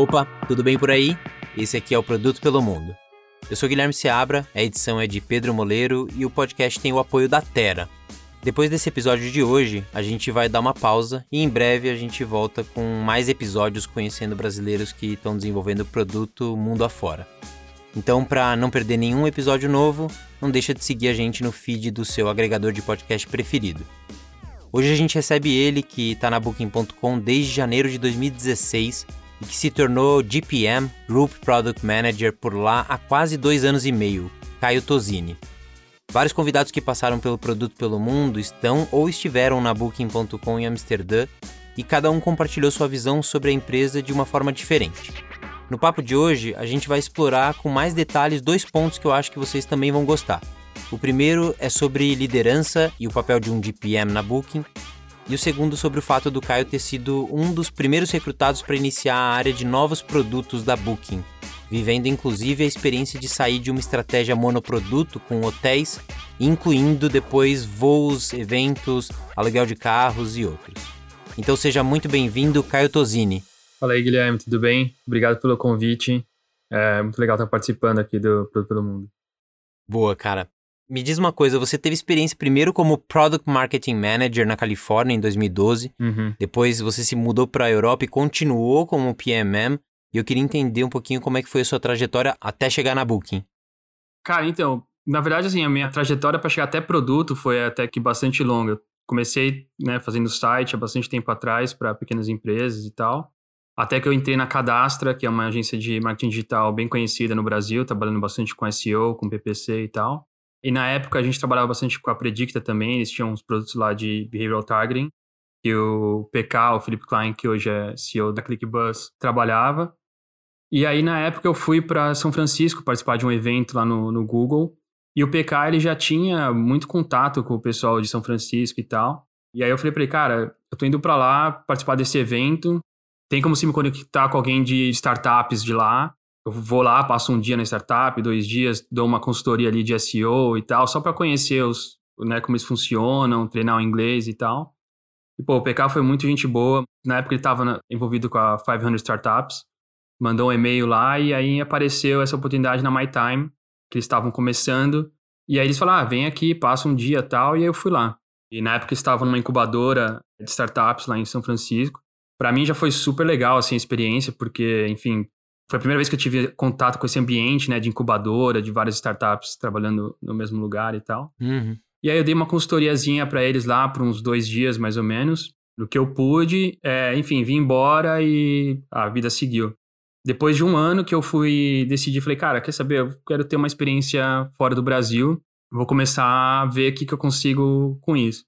Opa, tudo bem por aí? Esse aqui é o Produto pelo Mundo. Eu sou Guilherme Seabra, a edição é de Pedro Moleiro e o podcast tem o apoio da Tera. Depois desse episódio de hoje, a gente vai dar uma pausa e em breve a gente volta com mais episódios conhecendo brasileiros que estão desenvolvendo produto mundo afora. Então, para não perder nenhum episódio novo, não deixa de seguir a gente no feed do seu agregador de podcast preferido. Hoje a gente recebe ele, que está na Booking.com desde janeiro de 2016 e que se tornou GPM, Group Product Manager, por lá há quase 2 anos e meio, Caio Tosini. Vários convidados que passaram pelo Produto pelo Mundo estão ou estiveram na Booking.com em Amsterdã e cada um compartilhou sua visão sobre a empresa de uma forma diferente. No papo de hoje, a gente vai explorar com mais detalhes 2 pontos que eu acho que vocês também vão gostar. O primeiro é sobre liderança e o papel de um GPM na Booking, e o segundo sobre o fato do Caio ter sido um dos primeiros recrutados para iniciar a área de novos produtos da Booking, vivendo inclusive a experiência de sair de uma estratégia monoproduto com hotéis, incluindo depois voos, eventos, aluguel de carros e outros. Então seja muito bem-vindo, Caio Tosini. Fala aí, Guilherme, tudo bem? Obrigado pelo convite, é muito legal estar participando aqui do Produto pelo Mundo. Boa, cara. Me diz uma coisa, você teve experiência primeiro como Product Marketing Manager na Califórnia em 2012, Depois você se mudou para a Europa e continuou como PMM, e eu queria entender um pouquinho como é que foi a sua trajetória até chegar na Booking. Cara, então, na verdade, assim, a minha trajetória para chegar até produto foi até que bastante longa. Eu comecei, fazendo site há bastante tempo atrás para pequenas empresas e tal, até que eu entrei na Cadastra, que é uma agência de marketing digital bem conhecida no Brasil, trabalhando bastante com SEO, com PPC e tal. E na época a gente trabalhava bastante com a Predicta também, eles tinham uns produtos lá de Behavioral Targeting, que o PK, o Felipe Klein, que hoje é CEO da ClickBus, trabalhava. E aí na época eu fui para São Francisco participar de um evento lá no Google, e o PK ele já tinha muito contato com o pessoal de São Francisco e tal. E aí eu falei para ele, cara, eu tô indo para lá participar desse evento, tem como se me conectar com alguém de startups de lá? Eu vou lá, passo um dia na startup, 2 dias, dou uma consultoria ali de SEO e tal, só para conhecer como eles funcionam, treinar o inglês e tal. E, o PK foi muito gente boa. Na época ele estava envolvido com a 500 Startups, mandou um e-mail lá e aí apareceu essa oportunidade na MyTime, que eles estavam começando. E aí eles falaram, vem aqui, passa um dia e tal, e aí eu fui lá. E na época eles estavam numa incubadora de startups lá em São Francisco. Para mim já foi super legal assim, a experiência, porque, enfim... Foi a primeira vez que eu tive contato com esse ambiente, de incubadora, de várias startups trabalhando no mesmo lugar e tal. E aí eu dei uma consultoriazinha para eles lá por uns 2 dias, mais ou menos, no que eu pude. Vim embora e a vida seguiu. Depois de 1 ano que eu decidi, falei, cara, quer saber? Eu quero ter uma experiência fora do Brasil. Vou começar a ver o que eu consigo com isso.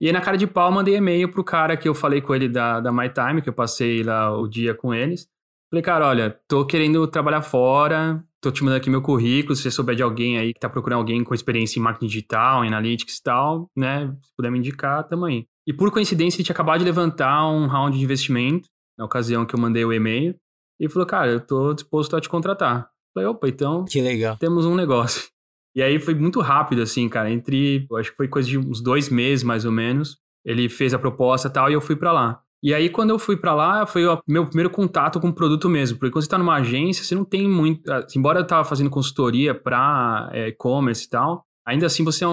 E aí, na cara de pau, mandei e-mail pro cara que eu falei com ele da MyTime, que eu passei lá o dia com eles. Falei, cara, olha, tô querendo trabalhar fora, tô te mandando aqui meu currículo, se você souber de alguém aí que tá procurando alguém com experiência em marketing digital, em analytics e tal, se puder me indicar, tamo aí. E por coincidência, ele tinha acabado de levantar um round de investimento, na ocasião que eu mandei o e-mail, e falou, cara, eu tô disposto a te contratar. Falei, opa, então... Que legal. Temos um negócio. E aí foi muito rápido, assim, cara, acho que foi coisa de uns 2 meses, mais ou menos, ele fez a proposta e tal, e eu fui pra lá. E aí, quando eu fui pra lá, foi o meu primeiro contato com o produto mesmo. Porque quando você tá numa agência, você não tem muito... Embora eu tava fazendo consultoria pra e-commerce e tal, ainda assim você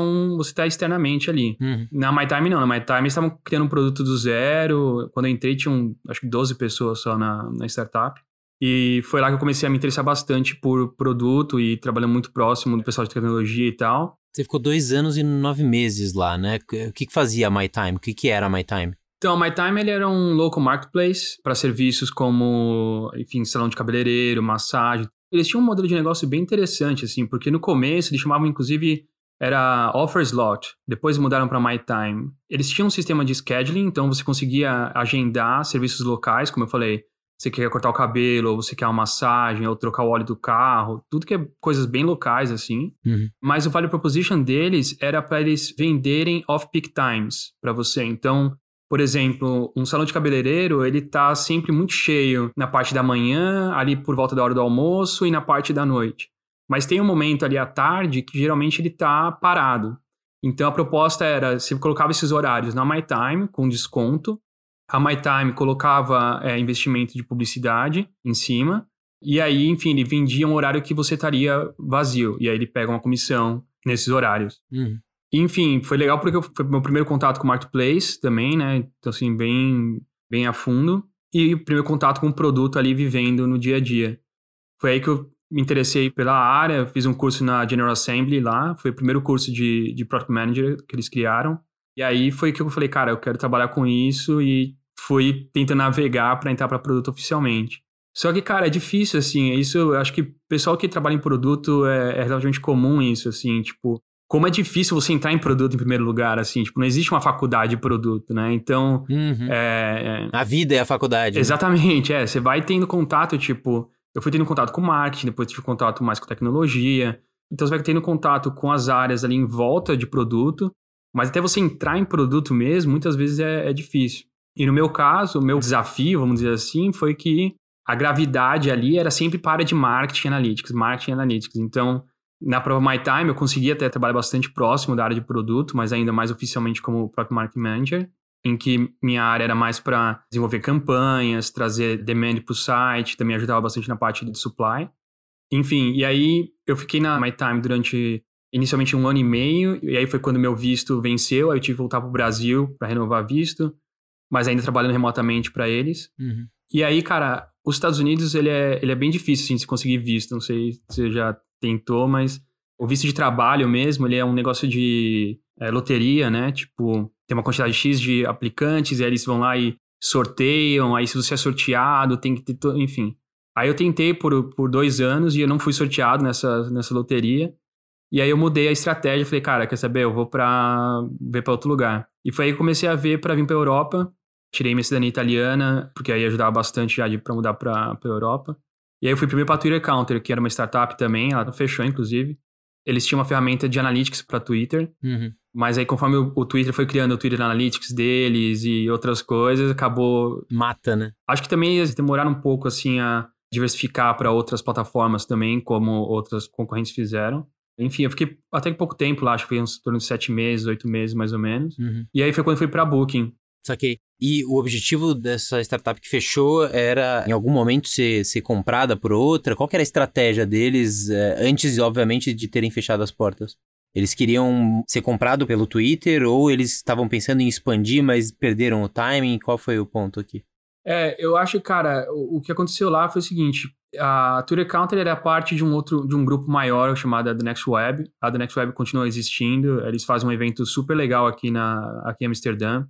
tá externamente ali. Na MyTime, não. Na MyTime, eles estavam criando um produto do zero. Quando eu entrei, tinham, acho que 12 pessoas só na startup. E foi lá que eu comecei a me interessar bastante por produto e trabalhando muito próximo do pessoal de tecnologia e tal. Você ficou 2 anos e 9 meses lá, né? O que fazia a MyTime? O que era a MyTime? Então, a MyTime ele era um local marketplace para serviços como, enfim, salão de cabeleireiro, massagem. Eles tinham um modelo de negócio bem interessante, assim, porque no começo eles chamavam, inclusive, era OfferSlot. Depois mudaram para MyTime. Eles tinham um sistema de scheduling, então você conseguia agendar serviços locais, como eu falei, você quer cortar o cabelo, ou você quer uma massagem, ou trocar o óleo do carro, tudo que é coisas bem locais, assim. Mas o value proposition deles era para eles venderem off-peak times para você, então... Por exemplo, um salão de cabeleireiro, ele tá sempre muito cheio na parte da manhã, ali por volta da hora do almoço e na parte da noite. Mas tem um momento ali à tarde que geralmente ele tá parado. Então a proposta era, você colocava esses horários na MyTime com desconto, A MyTime colocava investimento de publicidade em cima. E aí, enfim, ele vendia um horário que você estaria vazio. E aí ele pega uma comissão nesses horários. Enfim, foi legal porque foi meu primeiro contato com o Marketplace também, né? Então, assim, bem a fundo. E o primeiro contato com o produto ali, vivendo no dia a dia. Foi aí que eu me interessei pela área. Fiz um curso na General Assembly lá. Foi o primeiro curso de Product Manager que eles criaram. E aí foi que eu falei, cara, eu quero trabalhar com isso. E fui tentando navegar para entrar para produto oficialmente. Só que, cara, é difícil, assim, isso eu acho que pessoal que trabalha em produto é relativamente comum isso, assim, tipo, como é difícil você entrar em produto em primeiro lugar, assim, tipo, não existe uma faculdade de produto, né, então... A vida é a faculdade. Exatamente, né? Você vai tendo contato, tipo, eu fui tendo contato com marketing, depois tive contato mais com tecnologia, então você vai tendo contato com as áreas ali em volta de produto, mas até você entrar em produto mesmo, muitas vezes é difícil. E no meu caso, o meu desafio, vamos dizer assim, foi que a gravidade ali era sempre para a área de marketing analytics. Então, na prova MyTime, eu conseguia até trabalhar bastante próximo da área de produto, mas ainda mais oficialmente como Product Marketing Manager, em que minha área era mais para desenvolver campanhas, trazer demand para o site, também ajudava bastante na parte de supply. Enfim, e aí eu fiquei na MyTime durante, inicialmente, 1 ano e meio, e aí foi quando meu visto venceu, aí eu tive que voltar para o Brasil para renovar visto, mas ainda trabalhando remotamente para eles. E aí, cara, os Estados Unidos, ele é bem difícil, assim, de se conseguir visto. Não sei se você já tentou, mas o visto de trabalho mesmo, ele é um negócio de loteria, né? Tipo, tem uma quantidade X de aplicantes, e aí eles vão lá e sorteiam, aí se você é sorteado, tem que ter... Enfim. Aí eu tentei por 2 anos e eu não fui sorteado nessa loteria. E aí eu mudei a estratégia, falei, cara, quer saber? Eu vou ver para outro lugar. E foi aí que comecei a ver para vir para Europa. Tirei minha cidadania italiana, porque aí ajudava bastante já para mudar para a Europa. E aí eu fui primeiro para a Twitter Counter, que era uma startup também, ela fechou, inclusive. Eles tinham uma ferramenta de analytics para Twitter, mas aí conforme o Twitter foi criando o Twitter Analytics deles e outras coisas, acabou... Mata, né? Acho que também eles demoraram um pouco, assim, a diversificar para outras plataformas também, como outras concorrentes fizeram. Enfim, eu fiquei até pouco tempo lá, acho que foi em torno de 7 meses, 8 meses, mais ou menos. E aí foi quando fui para a Booking. Saquei. E o objetivo dessa startup que fechou era, em algum momento, ser comprada por outra? Qual que era a estratégia deles, antes, obviamente, de terem fechado as portas? Eles queriam ser comprado pelo Twitter ou eles estavam pensando em expandir, mas perderam o timing? Qual foi o ponto aqui? Eu acho, cara, o que aconteceu lá foi o seguinte. A Twitter Counter era parte de um grupo maior chamado The Next Web. A The Next Web continua existindo. Eles fazem um evento super legal aqui em Amsterdã.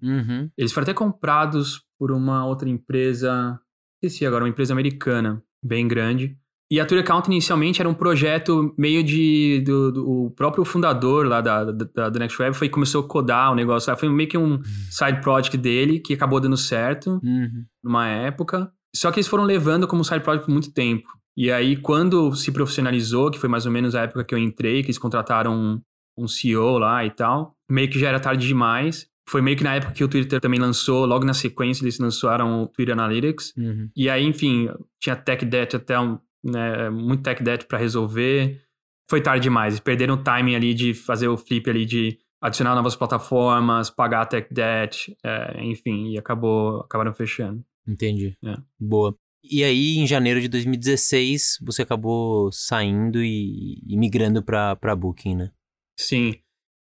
Eles foram até comprados por uma outra empresa, esqueci agora, uma empresa americana, bem grande. E a Twitter Counter inicialmente era um projeto meio do próprio fundador lá da The Next Web, começou a codar o negócio. Foi meio que um side project dele que acabou dando certo numa época. Só que eles foram levando como side project por muito tempo. E aí, quando se profissionalizou, que foi mais ou menos a época que eu entrei, que eles contrataram um CEO lá e tal, meio que já era tarde demais. Foi meio que na época que o Twitter também lançou, logo na sequência eles lançaram o Twitter Analytics. E aí, enfim, tinha tech debt até, né, muito tech debt para resolver. Foi tarde demais. Eles perderam o timing ali de fazer o flip ali de adicionar novas plataformas, pagar a tech debt, enfim, e acabaram fechando. Entendi. Boa. E aí, em janeiro de 2016, você acabou saindo e migrando pra Booking, né? Sim.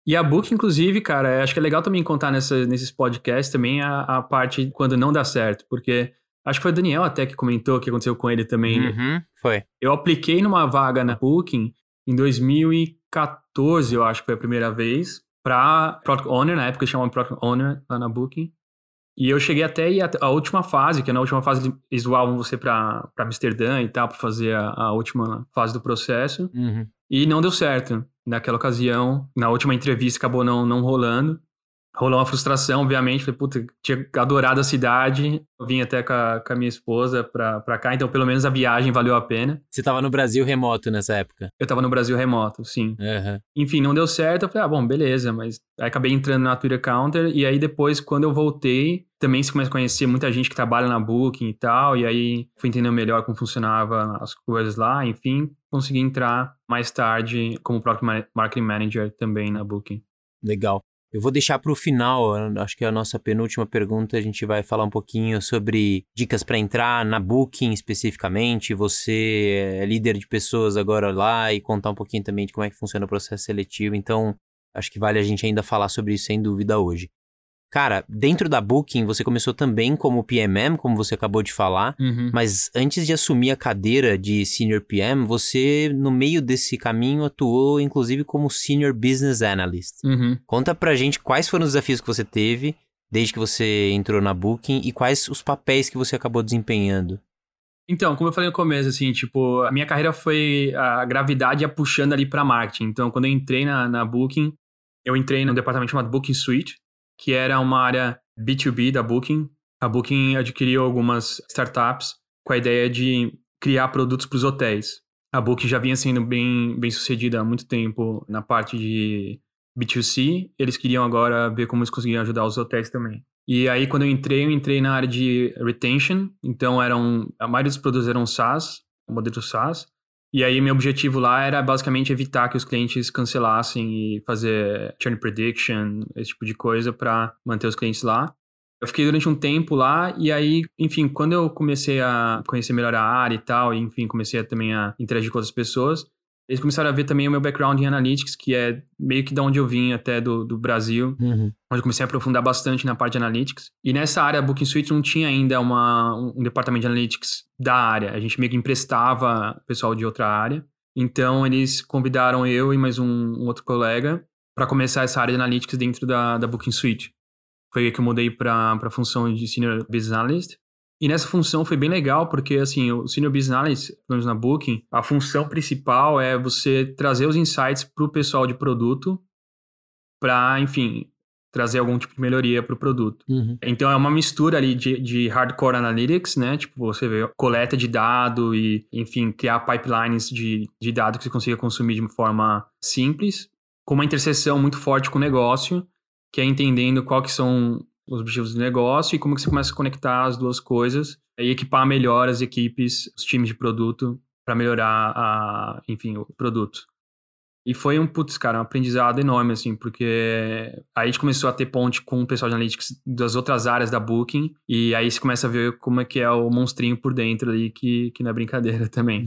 E a Booking, inclusive, cara, acho que é legal também contar nesses podcasts também a parte quando não dá certo, porque acho que foi o Daniel até que comentou o que aconteceu com ele também. Foi. Eu apliquei numa vaga na Booking em 2014, eu acho que foi a primeira vez, pra Product Owner, na época chamava Product Owner lá na Booking. E eu cheguei até a última fase, que na última fase eles voavam você pra Amsterdã e tal, pra fazer a última fase do processo. E não deu certo. Naquela ocasião, na última entrevista, acabou não rolando. Rolou uma frustração, obviamente. Falei, puta, tinha adorado a cidade. Eu vim até com a minha esposa pra cá, então pelo menos a viagem valeu a pena. Você tava no Brasil remoto nessa época? Eu tava no Brasil remoto, sim. Enfim, não deu certo. Eu falei, bom, beleza. Mas aí acabei entrando na Twitter Counter. E aí depois, quando eu voltei... Também se começa a conhecer muita gente que trabalha na Booking e tal, e aí fui entendendo melhor como funcionava as coisas lá, enfim, consegui entrar mais tarde como Product Marketing Manager também na Booking. Legal. Eu vou deixar para o final, acho que é a nossa penúltima pergunta, a gente vai falar um pouquinho sobre dicas para entrar na Booking especificamente, você é líder de pessoas agora lá e contar um pouquinho também de como é que funciona o processo seletivo, então acho que vale a gente ainda falar sobre isso sem dúvida hoje. Cara, dentro da Booking, você começou também como PMM, como você acabou de falar, mas antes de assumir a cadeira de Senior PM, você, no meio desse caminho, atuou inclusive como Senior Business Analyst. Conta pra gente quais foram os desafios que você teve desde que você entrou na Booking e quais os papéis que você acabou desempenhando. Então, como eu falei no começo, assim, tipo, a minha carreira foi a gravidade a puxando ali pra marketing. Então, quando eu entrei na Booking, eu entrei num departamento chamado Booking Suite, que era uma área B2B da Booking. A Booking adquiriu algumas startups com a ideia de criar produtos para os hotéis. A Booking já vinha sendo bem sucedida há muito tempo na parte de B2C. Eles queriam agora ver como eles conseguiam ajudar os hotéis também. E aí, quando eu entrei na área de retention. Então, a maioria dos produtos eram SaaS, o modelo SaaS. E aí, meu objetivo lá era basicamente evitar que os clientes cancelassem e fazer churn prediction, esse tipo de coisa para manter os clientes lá. Eu fiquei durante um tempo lá e aí, enfim, quando eu comecei a conhecer melhor a área e tal, e enfim, comecei também a interagir com outras pessoas, eles começaram a ver também o meu background em Analytics, que é meio que de onde eu vim até do Brasil, onde eu comecei a aprofundar bastante na parte de Analytics. E nessa área, a Booking Suite não tinha ainda um departamento de Analytics da área. A gente meio que emprestava pessoal de outra área. Então, eles convidaram eu e mais um outro colega para começar essa área de Analytics dentro da Booking Suite. Foi aí que eu mudei para a função de Senior Business Analyst. E nessa função foi bem legal, porque assim, o Senior Business Analyst, pelo menos na Booking, a função principal é você trazer os insights para o pessoal de produto para, enfim, trazer algum tipo de melhoria para o produto. Então, é uma mistura ali de hardcore analytics, né? Tipo, você vê coleta de dado e, enfim, criar pipelines de dado que você consiga consumir de uma forma simples, com uma interseção muito forte com o negócio, que é entendendo qual que são os objetivos do negócio e como que você começa a conectar as duas coisas e equipar melhor as equipes, os times de produto para melhorar, enfim, o produto. E foi um aprendizado enorme, assim, porque aí a gente começou a ter ponte com o pessoal de Analytics das outras áreas da Booking e aí você começa a ver como é que é o monstrinho por dentro ali, que não é brincadeira também.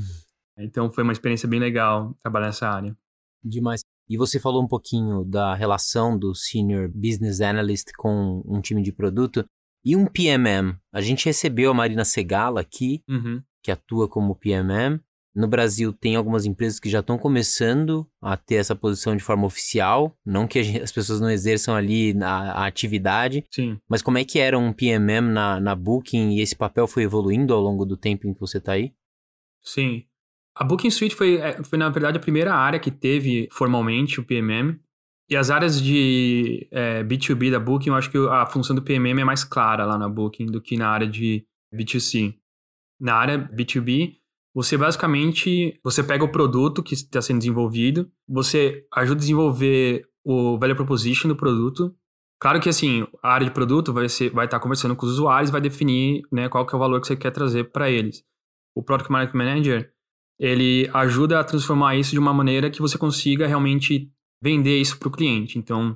Então, foi uma experiência bem legal trabalhar nessa área. Demais. E você falou um pouquinho da relação do Senior Business Analyst com um time de produto e um PMM. A gente recebeu a Marina Segala aqui, que atua como PMM. No Brasil tem algumas empresas que já estão começando a ter essa posição de forma oficial, não que as pessoas não exerçam ali a atividade. Sim. Mas como é que era um PMM na Booking e esse papel foi evoluindo ao longo do tempo em que você está aí? Sim. A Booking Suite foi, na verdade, a primeira área que teve formalmente o PMM. E as áreas de B2B da Booking, eu acho que a função do PMM é mais clara lá na Booking do que na área de B2C. Na área B2B, você basicamente pega o produto que está sendo desenvolvido, você ajuda a desenvolver o value proposition do produto. Claro que assim, a área de produto vai estar conversando com os usuários, vai definir, né, qual que é o valor que você quer trazer para eles. O Product Market Manager, ele ajuda a transformar isso de uma maneira que você consiga realmente vender isso para o cliente. Então,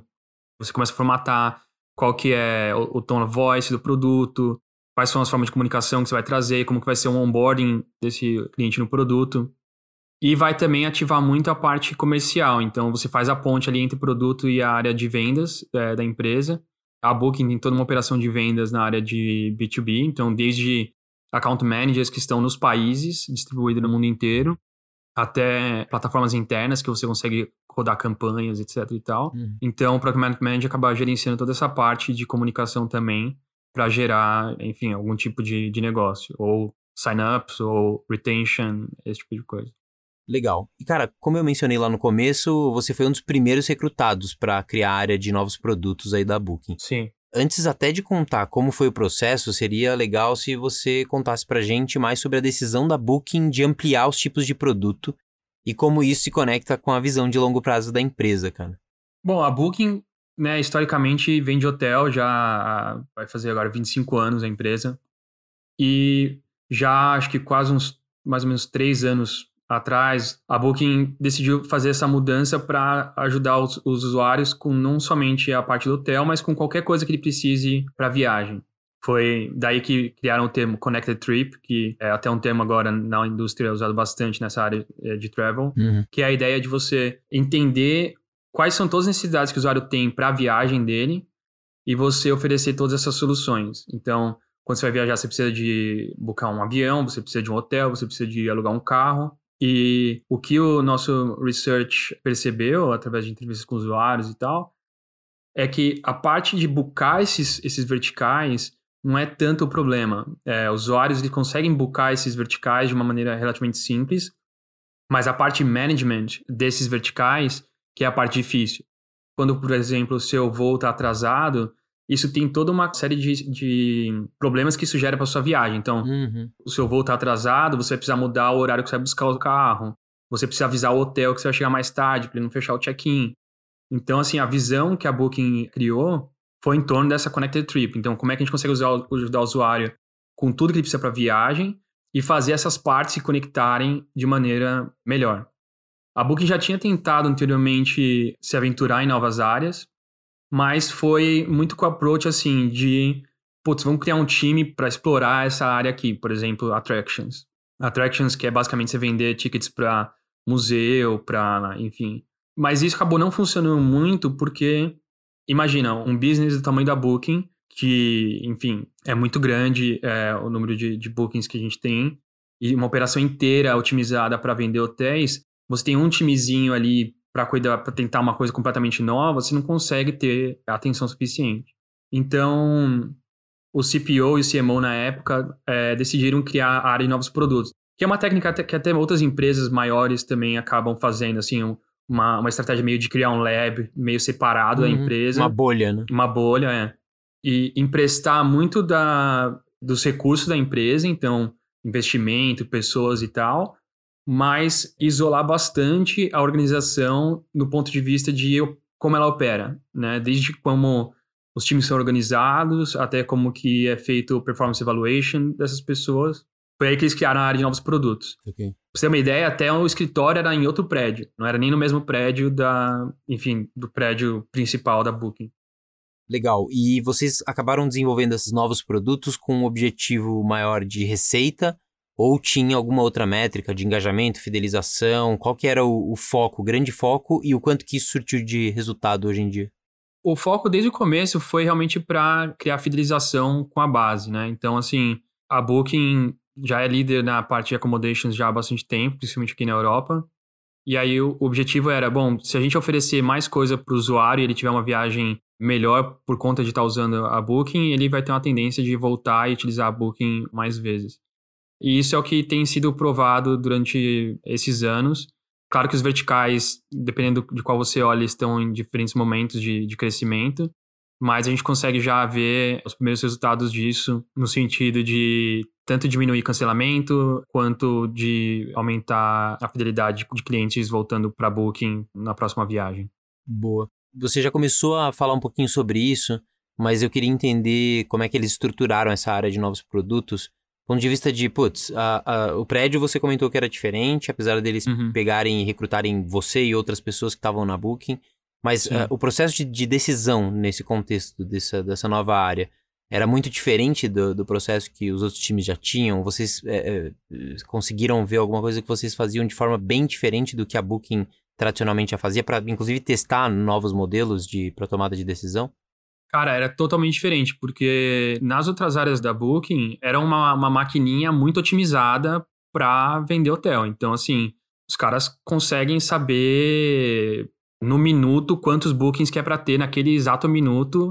você começa a formatar qual que é o tone of voice do produto, quais são as formas de comunicação que você vai trazer, como que vai ser o onboarding desse cliente no produto. E vai também ativar muito a parte comercial. Então, você faz a ponte ali entre o produto e a área de vendas da empresa. A Booking tem toda uma operação de vendas na área de B2B. Então, desde account managers que estão nos países, distribuídos no mundo inteiro, até plataformas internas que você consegue rodar campanhas, etc e tal. Então, o Product Manager acaba gerenciando toda essa parte de comunicação também para gerar, enfim, algum tipo de negócio, ou sign-ups, ou retention, esse tipo de coisa. Legal. E, cara, como eu mencionei lá no começo, você foi um dos primeiros recrutados para criar a área de novos produtos aí da Booking. Sim. Antes até de contar como foi o processo, seria legal se você contasse pra gente mais sobre a decisão da Booking de ampliar os tipos de produto e como isso se conecta com a visão de longo prazo da empresa, cara. Bom, a Booking, né, historicamente vem de hotel, já vai fazer agora 25 anos a empresa, e já acho que quase mais ou menos 3 anos atrás, a Booking decidiu fazer essa mudança para ajudar os usuários com não somente a parte do hotel, mas com qualquer coisa que ele precise para a viagem. Foi daí que criaram o termo Connected Trip, que é até um termo agora na indústria usado bastante nessa área de travel, que é a ideia de você entender quais são todas as necessidades que o usuário tem para a viagem dele e você oferecer todas essas soluções. Então, quando você vai viajar, você precisa de buscar um avião, você precisa de um hotel, você precisa de alugar um carro. E o que o nosso research percebeu, através de entrevistas com usuários e tal, é que a parte de buscar esses verticais não é tanto o problema. Usuários eles conseguem buscar esses verticais de uma maneira relativamente simples, mas a parte management desses verticais que é a parte difícil. Quando, por exemplo, o seu voo está atrasado, isso tem toda uma série de problemas que isso gera para sua viagem. Então, o seu voo está atrasado, você vai precisar mudar o horário que você vai buscar o carro, você precisa avisar o hotel que você vai chegar mais tarde para ele não fechar o check-in. Então, assim, a visão que a Booking criou foi em torno dessa Connected Trip. Então, como é que a gente consegue ajudar o usuário com tudo que ele precisa para a viagem e fazer essas partes se conectarem de maneira melhor. A Booking já tinha tentado anteriormente se aventurar em novas áreas, mas foi muito com o approach assim de, vamos criar um time para explorar essa área aqui. Por exemplo, attractions. Attractions que é basicamente você vender tickets para museu, para, enfim. Mas isso acabou não funcionando muito porque... Imagina, um business do tamanho da Booking, que, enfim, é muito grande o número de bookings que a gente tem, e uma operação inteira otimizada para vender hotéis, você tem um timezinho ali para cuidar, para tentar uma coisa completamente nova, você não consegue ter atenção suficiente. Então, o CPO e o CMO na época decidiram criar a área de novos produtos, que é uma técnica que até outras empresas maiores também acabam fazendo, assim, uma estratégia meio de criar um lab, meio separado da empresa. Uma bolha, né? Uma bolha, E emprestar muito dos recursos da empresa, então, investimento, pessoas e tal, mas isolar bastante a organização no ponto de vista de como ela opera, né? Desde como os times são organizados, até como que é feito o performance evaluation dessas pessoas. Foi aí que eles criaram a área de novos produtos. Okay. Pra você ter uma ideia, até o escritório era em outro prédio. Não era nem no mesmo prédio do prédio principal da Booking. Legal. E vocês acabaram desenvolvendo esses novos produtos com um objetivo maior de receita? Ou tinha alguma outra métrica de engajamento, fidelização? Qual que era o foco, o grande foco? E o quanto que isso surtiu de resultado hoje em dia? O foco desde o começo foi realmente para criar fidelização com a base, né? Então, assim, a Booking já é líder na parte de accommodations já há bastante tempo, principalmente aqui na Europa. E aí o objetivo era, se a gente oferecer mais coisa para o usuário e ele tiver uma viagem melhor por conta de estar usando a Booking, ele vai ter uma tendência de voltar e utilizar a Booking mais vezes. E isso é o que tem sido provado durante esses anos. Claro que os verticais, dependendo de qual você olha, estão em diferentes momentos de crescimento, mas a gente consegue já ver os primeiros resultados disso no sentido de tanto diminuir cancelamento, quanto de aumentar a fidelidade de clientes voltando para a Booking na próxima viagem. Boa. Você já começou a falar um pouquinho sobre isso, mas eu queria entender como é que eles estruturaram essa área de novos produtos. Do ponto de vista de, o prédio você comentou que era diferente, apesar deles pegarem e recrutarem você e outras pessoas que estavam na Booking, mas o processo de decisão nesse contexto dessa nova área, era muito diferente do processo que os outros times já tinham? Vocês conseguiram ver alguma coisa que vocês faziam de forma bem diferente do que a Booking tradicionalmente já fazia, para inclusive testar novos modelos para tomada de decisão? Cara, era totalmente diferente, porque nas outras áreas da Booking, era uma maquininha muito otimizada para vender hotel. Então, assim, os caras conseguem saber no minuto quantos bookings que é para ter naquele exato minuto.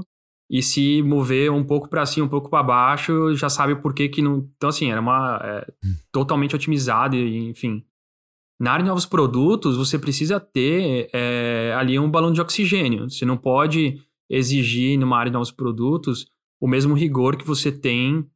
E se mover um pouco para cima, um pouco para baixo, já sabe por que que não... Então, assim, era totalmente otimizado, enfim. Na área de novos produtos, você precisa ter ali um balão de oxigênio. Você não pode exigir, numa área de novos produtos, o mesmo rigor que você tem,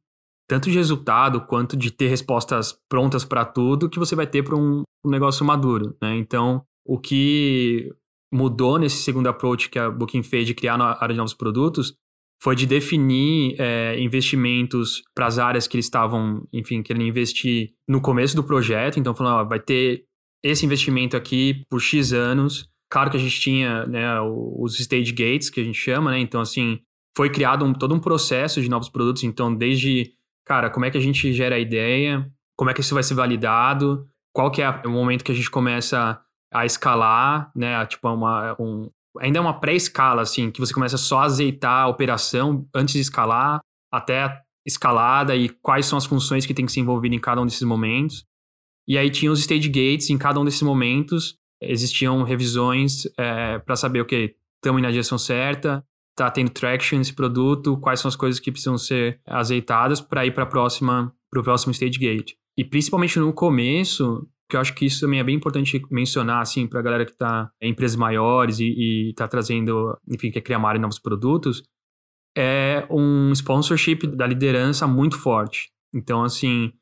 tanto de resultado quanto de ter respostas prontas para tudo, que você vai ter para um negócio maduro, né? Então, o que mudou nesse segundo approach que a Booking fez de criar na área de novos produtos foi de definir investimentos para as áreas que eles estavam, enfim, querendo investir no começo do projeto. Então, falando, vai ter esse investimento aqui por X anos. Claro que a gente tinha, né, os stage gates, que a gente chama, né? Então, assim, foi criado todo um processo de novos produtos. Então, desde, cara, como é que a gente gera a ideia? Como é que isso vai ser validado? Qual que é o momento que a gente começa a escalar, né? Tipo, ainda é uma pré-escala, assim, que você começa só a azeitar a operação antes de escalar, até a escalada e quais são as funções que tem que ser envolvida em cada um desses momentos. E aí tinha os stage gates, em cada um desses momentos existiam revisões para saber, ok, estamos indo na direção certa, está tendo traction nesse produto, quais são as coisas que precisam ser azeitadas para ir para o próximo stage gate. E principalmente no começo, que eu acho que isso também é bem importante mencionar, assim, para a galera que está em empresas maiores e está trazendo, enfim, quer criar uma área de novos produtos, é um sponsorship da liderança muito forte. Então, assim, pra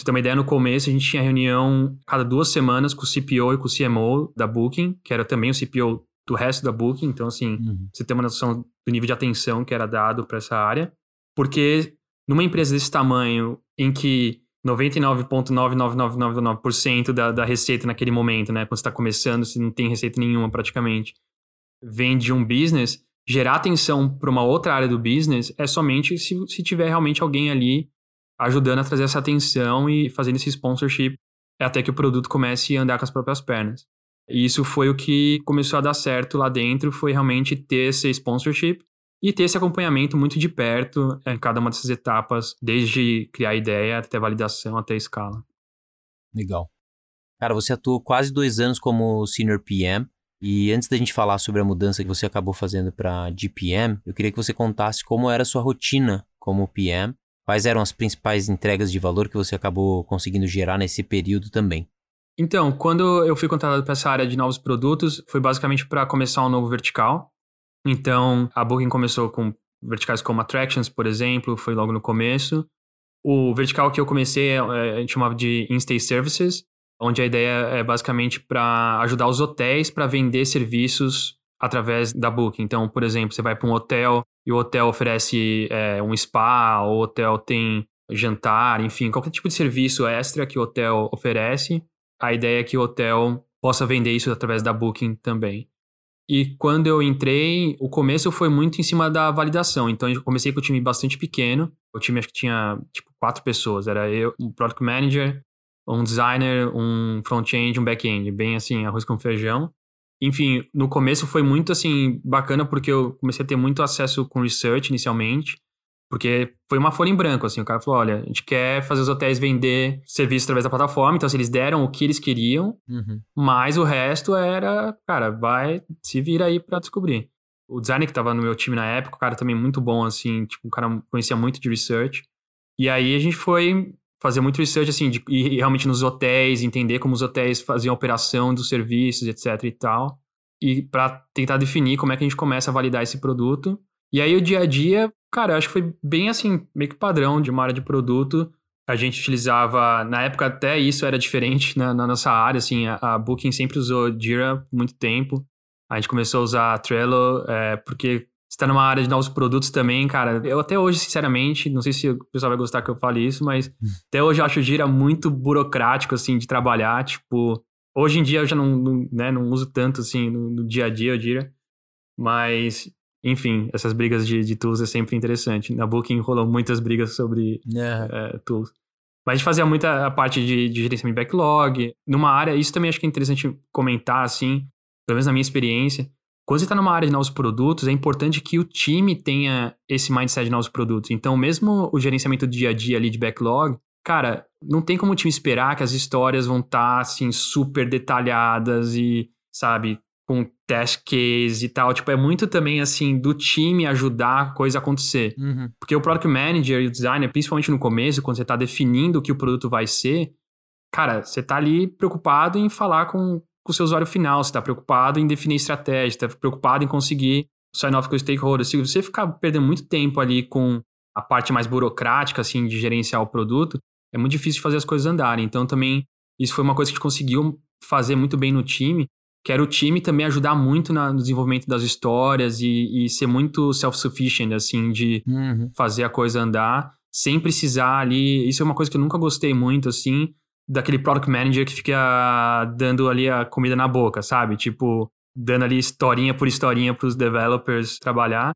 você ter uma ideia, no começo a gente tinha reunião cada 2 semanas com o CPO e com o CMO da Booking, que era também o CPO do resto da Booking. Então, assim, Você tem uma noção do nível de atenção que era dado para essa área. Porque numa empresa desse tamanho, em que 99,99999% da receita naquele momento, né? Quando você está começando, você não tem receita nenhuma praticamente, vem de um business, gerar atenção para uma outra área do business é somente se tiver realmente alguém ali ajudando a trazer essa atenção e fazendo esse sponsorship até que o produto comece a andar com as próprias pernas. E isso foi o que começou a dar certo lá dentro, foi realmente ter esse sponsorship e ter esse acompanhamento muito de perto em cada uma dessas etapas, desde criar ideia, até validação, até escala. Legal. Cara, você atuou quase 2 anos como Senior PM, e antes da gente falar sobre a mudança que você acabou fazendo para GPM, eu queria que você contasse como era a sua rotina como PM, quais eram as principais entregas de valor que você acabou conseguindo gerar nesse período também. Então, quando eu fui contratado para essa área de novos produtos, foi basicamente para começar um novo vertical. Então, a Booking começou com verticais como Attractions, por exemplo, foi logo no começo. O vertical que eu comecei, a gente chamava de In-Stay Services, onde a ideia é basicamente para ajudar os hotéis para vender serviços através da Booking. Então, por exemplo, você vai para um hotel e o hotel oferece um spa, o hotel tem jantar, enfim, qualquer tipo de serviço extra que o hotel oferece. A ideia é que o hotel possa vender isso através da Booking também. E quando eu entrei, o começo foi muito em cima da validação. Então, eu comecei com um time bastante pequeno. O time acho que tinha, 4 pessoas. Era eu, um Product Manager, um Designer, um Front-End, um Back-End. Bem assim, arroz com feijão. Enfim, no começo foi muito assim bacana, porque eu comecei a ter muito acesso com research inicialmente. Porque foi uma folha em branco, assim. O cara falou, olha, a gente quer fazer os hotéis vender serviço através da plataforma. Então, assim, eles deram o que eles queriam, mas o resto era, cara, vai se vira aí pra descobrir. O designer que tava no meu time na época, o cara também muito bom, assim, o cara conhecia muito de research. E aí a gente foi fazer muito research, assim, de ir realmente nos hotéis, entender como os hotéis faziam a operação dos serviços, etc e tal. E pra tentar definir como é que a gente começa a validar esse produto. E aí o dia a dia, cara, eu acho que foi bem assim, meio que padrão de uma área de produto. A gente utilizava, na época até isso era diferente na nossa área, assim, a Booking sempre usou Jira por muito tempo. A gente começou a usar Trello, porque você tá numa área de novos produtos também, cara. Eu até hoje, sinceramente, não sei se o pessoal vai gostar que eu fale isso, mas até hoje eu acho o Jira muito burocrático, assim, de trabalhar, Hoje em dia eu já não uso tanto, assim, no dia a dia o Jira, mas... Enfim, essas brigas de tools é sempre interessante. Na Booking rolou muitas brigas sobre tools. Mas a gente fazia muita a parte de gerenciamento de backlog. Numa área, isso também acho que é interessante comentar, assim, pelo menos na minha experiência. Quando você está numa área de novos produtos, é importante que o time tenha esse mindset de novos produtos. Então, mesmo o gerenciamento do dia a dia ali de backlog, cara, não tem como o time esperar que as histórias vão estar, assim, super detalhadas e, sabe... com test case e tal, é muito também, assim, do time ajudar a coisa a acontecer. Porque o Product Manager e o Designer, principalmente no começo, quando você tá definindo o que o produto vai ser, cara, você tá ali preocupado em falar com o seu usuário final, você tá preocupado em definir estratégia, tá preocupado em conseguir sign-off com o stakeholder. Se você ficar perdendo muito tempo ali com a parte mais burocrática, assim, de gerenciar o produto, é muito difícil de fazer as coisas andarem. Então, também, isso foi uma coisa que a gente conseguiu fazer muito bem no time, que era o time também ajudar muito no desenvolvimento das histórias e ser muito self-sufficient, assim, de fazer a coisa andar, sem precisar ali... Isso é uma coisa que eu nunca gostei muito, assim, daquele product manager que fica dando ali a comida na boca, sabe? Tipo, dando ali historinha por historinha para os developers trabalhar.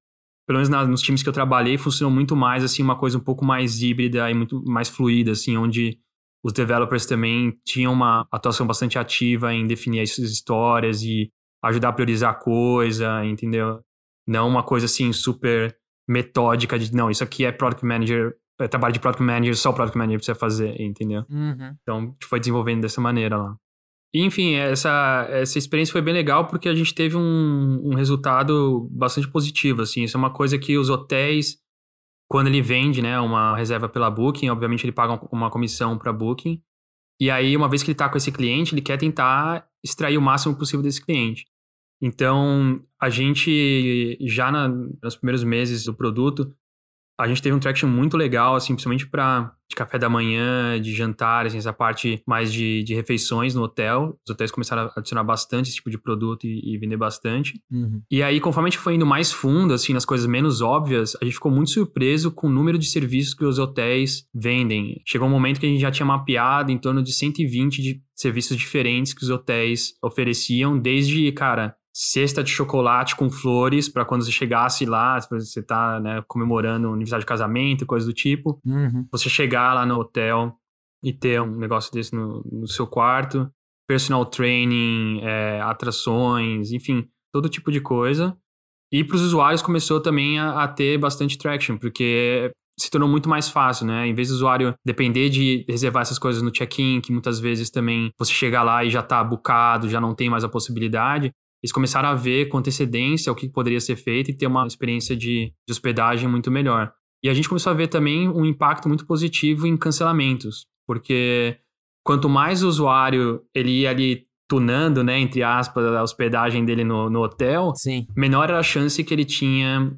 Pelo menos nos times que eu trabalhei, funcionou muito mais, assim, uma coisa um pouco mais híbrida e muito mais fluida, assim, onde os developers também tinham uma atuação bastante ativa em definir as histórias e ajudar a priorizar a coisa, entendeu? Não uma coisa, assim, super metódica de, não, isso aqui é product manager, é trabalho de product manager, só o product manager precisa fazer, entendeu? Uhum. Então, a gente foi desenvolvendo dessa maneira lá. E, enfim, essa experiência foi bem legal porque a gente teve um resultado bastante positivo, assim. Isso é uma coisa que os hotéis, quando ele vende, né, uma reserva pela Booking, obviamente ele paga uma comissão para Booking. E aí, uma vez que ele está com esse cliente, ele quer tentar extrair o máximo possível desse cliente. Então, a gente, já nos primeiros meses do produto, a gente teve um traction muito legal, assim, principalmente para de café da manhã, de jantar, assim, essa parte mais de refeições no hotel. Os hotéis começaram a adicionar bastante esse tipo de produto e vender bastante. Uhum. E aí, conforme a gente foi indo mais fundo, assim, nas coisas menos óbvias, a gente ficou muito surpreso com o número de serviços que os hotéis vendem. Chegou um momento que a gente já tinha mapeado em torno de 120 de serviços diferentes que os hotéis ofereciam, desde, cara, cesta de chocolate com flores para quando você chegasse lá, você tá, né, comemorando o aniversário de casamento, coisa do tipo. Uhum. Você chegar lá no hotel e ter um negócio desse no seu quarto. Personal training, atrações, enfim, todo tipo de coisa. E para os usuários começou também a ter bastante traction, porque se tornou muito mais fácil, né? Em vez do usuário depender de reservar essas coisas no check-in, que muitas vezes também você chega lá e já tá bucado, já não tem mais a possibilidade. Eles começaram a ver com antecedência o que poderia ser feito e ter uma experiência de hospedagem muito melhor. E a gente começou a ver também um impacto muito positivo em cancelamentos, porque quanto mais o usuário ele ia ali tunando, né, entre aspas, a hospedagem dele no hotel, sim, menor era a chance que ele tinha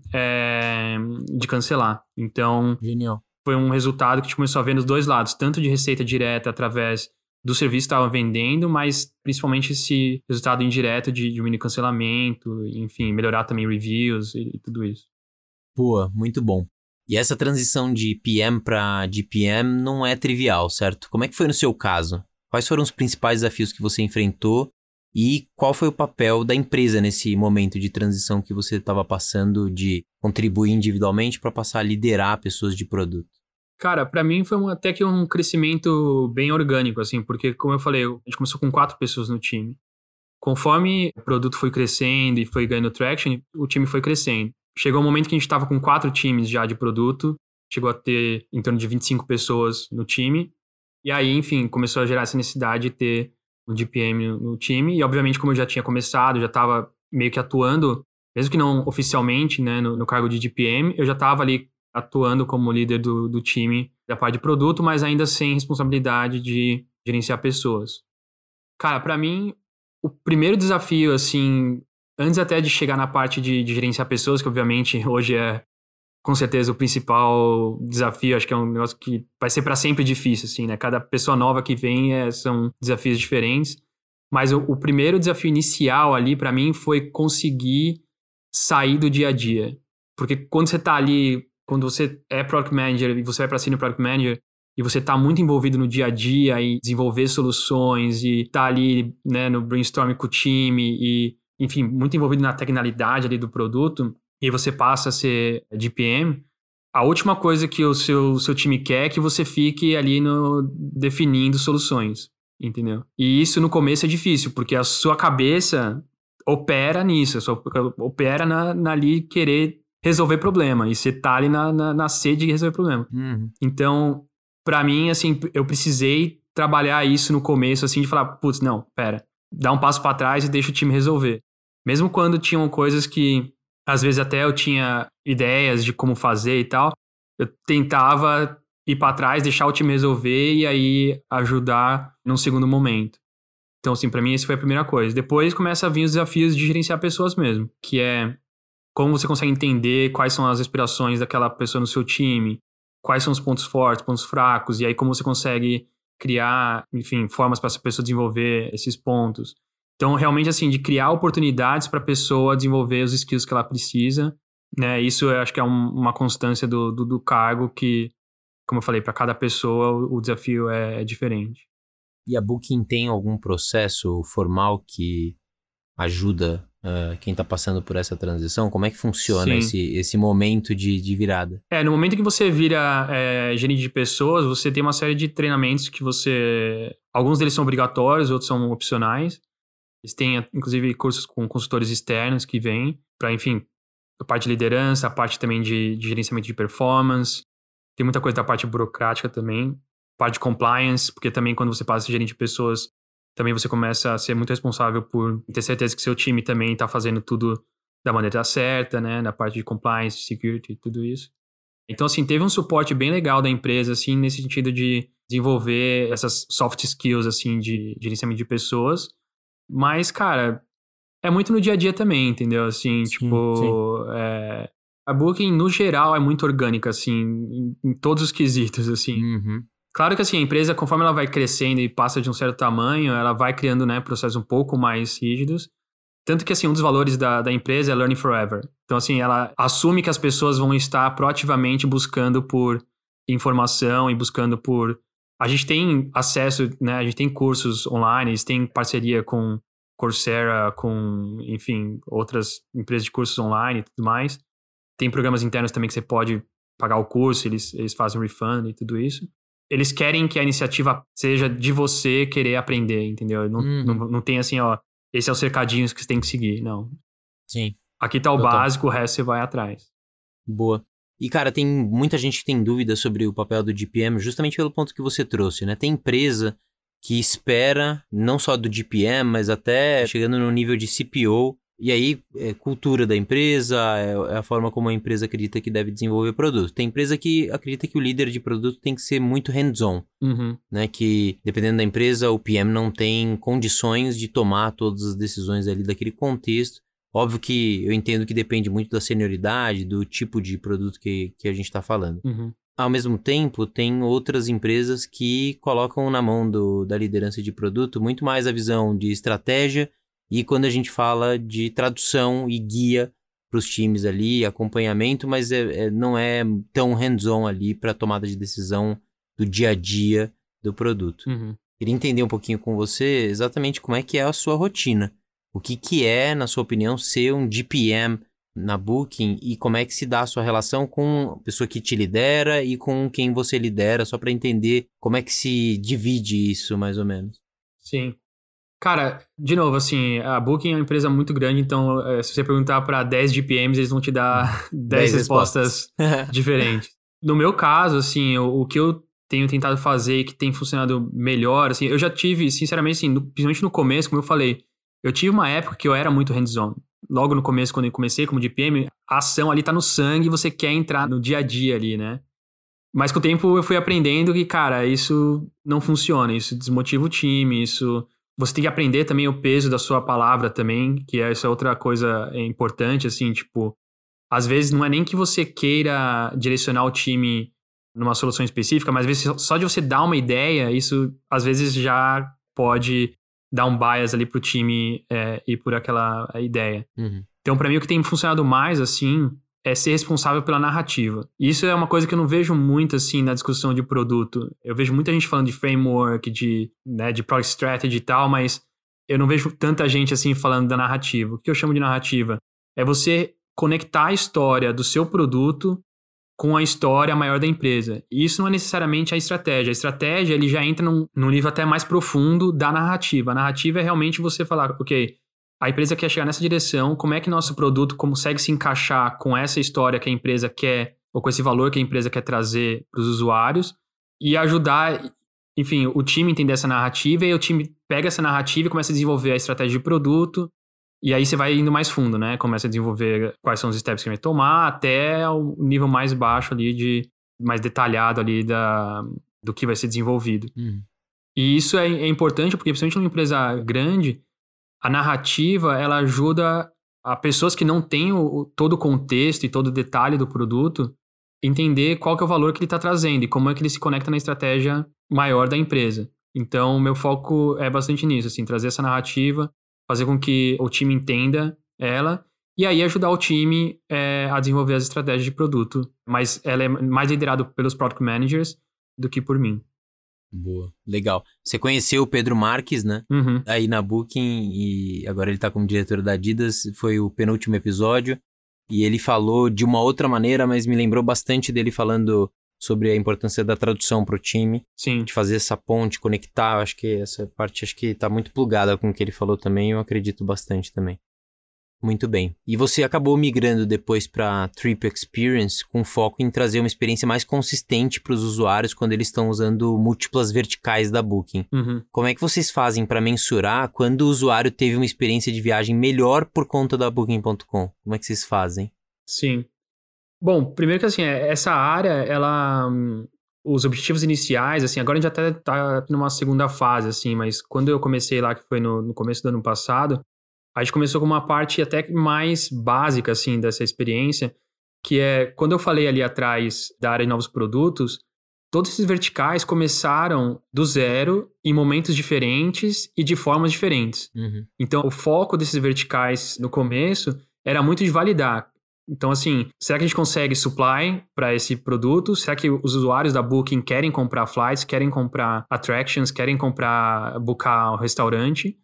de cancelar. Então, genial. Foi um resultado que a gente começou a ver nos dois lados, tanto de receita direta através do serviço que estavam vendendo, mas principalmente esse resultado indireto de diminuir cancelamento, enfim, melhorar também reviews e tudo isso. Boa, muito bom. E essa transição de PM para DPM não é trivial, certo? Como é que foi no seu caso? Quais foram os principais desafios que você enfrentou e qual foi o papel da empresa nesse momento de transição que você estava passando de contribuir individualmente para passar a liderar pessoas de produto? Cara, pra mim foi até que um crescimento bem orgânico, assim, porque, como eu falei, a gente começou com 4 pessoas no time. Conforme o produto foi crescendo e foi ganhando traction, o time foi crescendo. Chegou um momento que a gente estava com 4 times já de produto, chegou a ter em torno de 25 pessoas no time, e aí, enfim, começou a gerar essa necessidade de ter um DPM no time, e obviamente, como eu já tinha começado, já estava meio que atuando, mesmo que não oficialmente, né, no cargo de DPM, eu já estava ali atuando como líder do time da parte de produto, mas ainda sem responsabilidade de gerenciar pessoas. Cara, pra mim, o primeiro desafio, assim, antes até de chegar na parte de gerenciar pessoas, que obviamente hoje é, com certeza, o principal desafio, acho que é um negócio que vai ser pra sempre difícil, assim, né? Cada pessoa nova que vem são desafios diferentes, mas o primeiro desafio inicial ali, pra mim, foi conseguir sair do dia a dia. Porque quando você é Product Manager e você vai para Senior Product Manager e você está muito envolvido no dia a dia e desenvolver soluções e está ali, né, no brainstorming com o time e, enfim, muito envolvido na tecnicalidade ali do produto e você passa a ser DPM, a última coisa que o seu time quer é que você fique ali definindo soluções, entendeu? E isso no começo é difícil, porque a sua cabeça opera nisso, opera ali querer resolver problema. E você tá ali na sede de resolver problema. Uhum. Então, pra mim, assim, eu precisei trabalhar isso no começo, assim, de falar, putz, não, pera, dá um passo pra trás e deixa o time resolver. Mesmo quando tinham coisas que, às vezes, até eu tinha ideias de como fazer e tal, eu tentava ir pra trás, deixar o time resolver e aí ajudar num segundo momento. Então, assim, pra mim, essa foi a primeira coisa. Depois começa a vir os desafios de gerenciar pessoas mesmo, que é como você consegue entender quais são as aspirações daquela pessoa no seu time, quais são os pontos fortes, pontos fracos, e aí como você consegue criar, enfim, formas para essa pessoa desenvolver esses pontos. Então, realmente, assim, de criar oportunidades para a pessoa desenvolver os skills que ela precisa, né? Isso eu acho que é uma constância do cargo que, como eu falei, para cada pessoa o desafio é diferente. E a Booking tem algum processo formal que ajuda quem está passando por essa transição? Como é que funciona esse momento de virada? No momento que você vira gerente de pessoas, você tem uma série de treinamentos que você... Alguns deles são obrigatórios, outros são opcionais. Eles têm, inclusive, cursos com consultores externos que vêm para, enfim, a parte de liderança, a parte também de gerenciamento de performance. Tem muita coisa da parte burocrática também. Parte de compliance, porque também quando você passa a ser gerente de pessoas, também você começa a ser muito responsável por ter certeza que seu time também está fazendo tudo da maneira certa, né? Na parte de compliance, security, tudo isso. Então, assim, teve um suporte bem legal da empresa, assim, nesse sentido de desenvolver essas soft skills, assim, de gerenciamento de pessoas. Mas, cara, é muito no dia a dia também, entendeu? Assim, tipo... A Booking, no geral, é muito orgânica, assim, em todos os quesitos, assim. Uhum. Claro que assim, a empresa, conforme ela vai crescendo e passa de um certo tamanho, ela vai criando, né, processos um pouco mais rígidos. Tanto que assim, um dos valores da empresa é Learning Forever. Então assim, ela assume que as pessoas vão estar proativamente buscando por informação e buscando por... A gente tem acesso, né, a gente tem cursos online, a gente tem parceria com Coursera, com, enfim, outras empresas de cursos online e tudo mais. Tem programas internos também que você pode pagar o curso, eles fazem refund e tudo isso. Eles querem que a iniciativa seja de você querer aprender, entendeu? Não, não tem assim, ó, esse é os cercadinhos que você tem que seguir, não. Sim. Aqui tá o básico, o resto você vai atrás. Boa. E, cara, tem muita gente que tem dúvida sobre o papel do DPM, justamente pelo ponto que você trouxe, né? Tem empresa que espera, não só do DPM, mas até chegando no nível de CPO. E aí, é cultura da empresa, é a forma como a empresa acredita que deve desenvolver produto. Tem empresa que acredita que o líder de produto tem que ser muito hands-on, né? Que, dependendo da empresa, o PM não tem condições de tomar todas as decisões ali daquele contexto. Óbvio que eu entendo que depende muito da senioridade, do tipo de produto que a gente está falando. Ao mesmo tempo, tem outras empresas que colocam na mão da liderança de produto muito mais a visão de estratégia. E quando a gente fala de tradução e guia para os times ali, acompanhamento, mas não é tão hands-on ali para a tomada de decisão do dia a dia do produto. Queria entender um pouquinho com você exatamente como é que é a sua rotina. O que é, na sua opinião, ser um DPM na Booking e como é que se dá a sua relação com a pessoa que te lidera e com quem você lidera, só para entender como é que se divide isso, mais ou menos. Sim. Cara, de novo, assim, a Booking é uma empresa muito grande, então se você perguntar para 10 DPMs, eles vão te dar 10 respostas diferentes. No meu caso, assim, o que eu tenho tentado fazer e que tem funcionado melhor, assim, eu já tive, sinceramente, assim, principalmente no começo, como eu falei, eu tive uma época que eu era muito hands-on. Logo no começo, quando eu comecei como DPM, a ação ali tá no sangue e você quer entrar no dia a dia ali, né? Mas com o tempo eu fui aprendendo que, cara, isso não funciona, isso desmotiva o time, isso... Você tem que aprender também o peso da sua palavra também, que essa é outra coisa importante, assim, tipo... Às vezes não é nem que você queira direcionar o time numa solução específica, mas às vezes só de você dar uma ideia, isso às vezes já pode dar um bias ali pro time ir por aquela ideia. Então, pra mim, o que tem funcionado mais, assim, é ser responsável pela narrativa. E isso é uma coisa que eu não vejo muito, assim, na discussão de produto. Eu vejo muita gente falando de framework, de product strategy e tal, mas eu não vejo tanta gente, assim, falando da narrativa. O que eu chamo de narrativa? É você conectar a história do seu produto com a história maior da empresa. E isso não é necessariamente a estratégia. A estratégia, ele já entra num nível até mais profundo da narrativa. A narrativa é realmente você falar, ok... A empresa quer chegar nessa direção, como é que nosso produto consegue se encaixar com essa história que a empresa quer, ou com esse valor que a empresa quer trazer para os usuários, e ajudar, enfim, o time a entender essa narrativa, e aí o time pega essa narrativa e começa a desenvolver a estratégia de produto, e aí você vai indo mais fundo, né? Começa a desenvolver quais são os steps que vai tomar, até o nível mais baixo ali, mais detalhado ali do que vai ser desenvolvido. E isso é importante, porque principalmente numa empresa grande, a narrativa, ela ajuda a pessoas que não têm todo o contexto e todo o detalhe do produto entender qual que é o valor que ele está trazendo e como é que ele se conecta na estratégia maior da empresa. Então, meu foco é bastante nisso, assim, trazer essa narrativa, fazer com que o time entenda ela e aí ajudar o time a desenvolver as estratégias de produto. Mas ela é mais liderada pelos product managers do que por mim. Boa, legal. Você conheceu o Pedro Marques, né? Uhum. Aí na Booking, e agora ele tá como diretor da Adidas, foi o penúltimo episódio, e ele falou de uma outra maneira, mas me lembrou bastante dele falando sobre a importância da tradução pro time. Sim. De fazer essa ponte, conectar, acho que essa parte acho que tá muito plugada com o que ele falou também, eu acredito bastante também. Muito bem. E você acabou migrando depois para Trip Experience com foco em trazer uma experiência mais consistente para os usuários quando eles estão usando múltiplas verticais da Booking. Uhum. Como é que vocês fazem para mensurar quando o usuário teve uma experiência de viagem melhor por conta da Booking.com? Como é que vocês fazem? Sim. Bom, primeiro que assim, essa área, ela... Os objetivos iniciais, assim, agora a gente até tá numa segunda fase, assim, mas quando eu comecei lá, que foi no começo do ano passado, a gente começou com uma parte até mais básica, assim, dessa experiência, que é, quando eu falei ali atrás da área de novos produtos, todos esses verticais começaram do zero, em momentos diferentes e de formas diferentes. Uhum. Então, o foco desses verticais no começo era muito de validar. Então, assim, será que a gente consegue supply para esse produto? Será que os usuários da Booking querem comprar flights, querem comprar attractions, querem comprar, boocar um restaurante?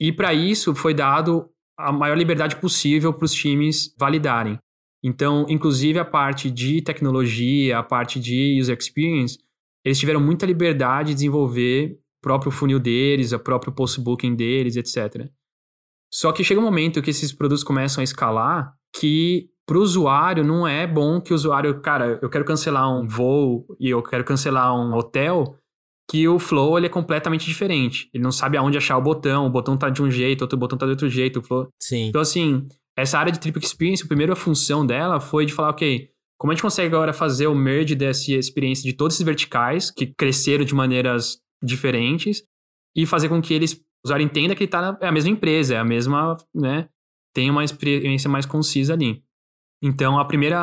E para isso foi dado a maior liberdade possível para os times validarem. Então, inclusive a parte de tecnologia, a parte de user experience, eles tiveram muita liberdade de desenvolver o próprio funil deles, o próprio post-booking deles, etc. Só que chega um momento que esses produtos começam a escalar que para o usuário não é bom que o usuário, cara, eu quero cancelar um voo e eu quero cancelar um hotel... que o flow ele é completamente diferente. Ele não sabe aonde achar o botão tá de um jeito, outro botão tá de outro jeito, o flow... Sim. Então, assim, essa área de Trip Experience, a primeira função dela foi de falar, ok, como a gente consegue agora fazer o merge dessa experiência de todos esses verticais, que cresceram de maneiras diferentes, e fazer com que eles, o usuário entenda que ele é a mesma empresa, é a mesma, né, tem uma experiência mais concisa ali. Então, o primeiro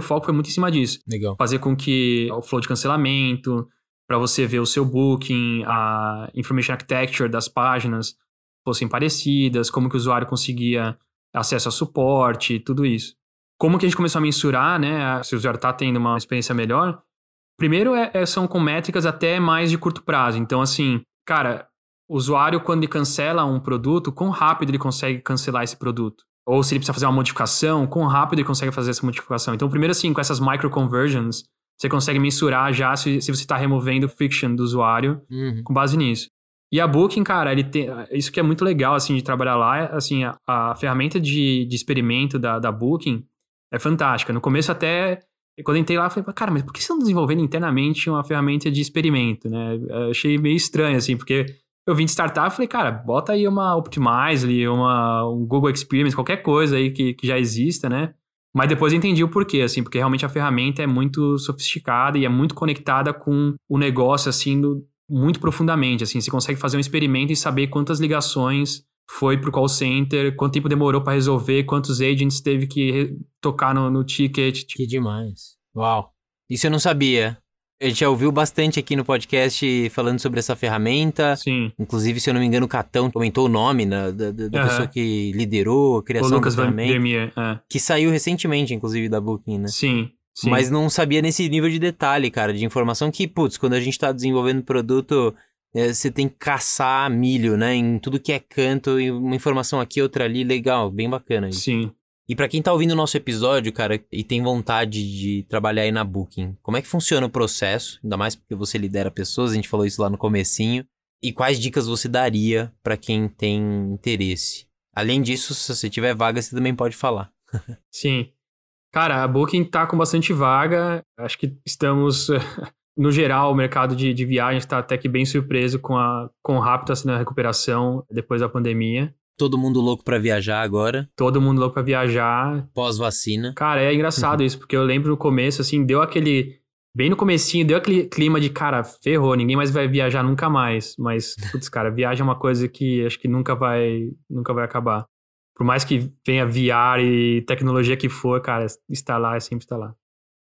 foco foi muito em cima disso. Legal. Fazer com que o flow de cancelamento... para você ver o seu booking, a information architecture das páginas fossem parecidas, como que o usuário conseguia acesso a suporte, tudo isso. Como que a gente começou a mensurar, né, se o usuário está tendo uma experiência melhor? Primeiro são com métricas até mais de curto prazo. Então, assim, cara, o usuário, quando ele cancela um produto, quão rápido ele consegue cancelar esse produto? Ou se ele precisa fazer uma modificação, quão rápido ele consegue fazer essa modificação? Então, primeiro, assim, com essas micro-conversions, você consegue mensurar já se você está removendo friction do usuário, uhum, com base nisso. E a Booking, cara, ele tem, isso que é muito legal, assim, de trabalhar lá, assim, a ferramenta de experimento da Booking é fantástica. No começo até, quando eu entrei lá, eu falei, cara, mas por que vocês estão desenvolvendo internamente uma ferramenta de experimento, né? Eu achei meio estranho, assim, porque eu vim de startup e falei, cara, bota aí uma Optimizely, um Google Experience, qualquer coisa aí que já exista, né? Mas depois eu entendi o porquê, assim, porque realmente a ferramenta é muito sofisticada e é muito conectada com o negócio, assim, muito profundamente, assim. Você consegue fazer um experimento e saber quantas ligações foi pro call center, quanto tempo demorou para resolver, quantos agents teve que tocar no ticket. Que demais. Uau. Isso eu não sabia. A gente já ouviu bastante aqui no podcast falando sobre essa ferramenta. Sim. Inclusive, se eu não me engano, o Catão comentou o nome da pessoa que liderou a criação da ferramenta. Que saiu recentemente, inclusive, da Booking, né? Sim, sim. Mas não sabia nesse nível de detalhe, cara, de informação que, putz, quando a gente tá desenvolvendo produto, você tem que caçar milho, né? Em tudo que é canto, e uma informação aqui, outra ali, legal, bem bacana isso. Sim. E pra quem tá ouvindo o nosso episódio, cara, e tem vontade de trabalhar aí na Booking, como é que funciona o processo? Ainda mais porque você lidera pessoas, a gente falou isso lá no comecinho. E quais dicas você daria pra quem tem interesse? Além disso, se você tiver vaga, você também pode falar. Sim. Cara, a Booking tá com bastante vaga. Acho que estamos... No geral, o mercado de viagens tá até que bem surpreso com rápido assim, a recuperação depois da pandemia. Todo mundo louco pra viajar agora. Todo mundo louco pra viajar. Pós-vacina. Cara, é engraçado isso, porque eu lembro no começo, assim, deu aquele... Bem no comecinho, deu aquele clima de, cara, ferrou, ninguém mais vai viajar nunca mais. Mas, putz, cara, viagem é uma coisa que acho que nunca vai acabar. Por mais que venha VR e tecnologia que for, cara, instalar, sempre instalar.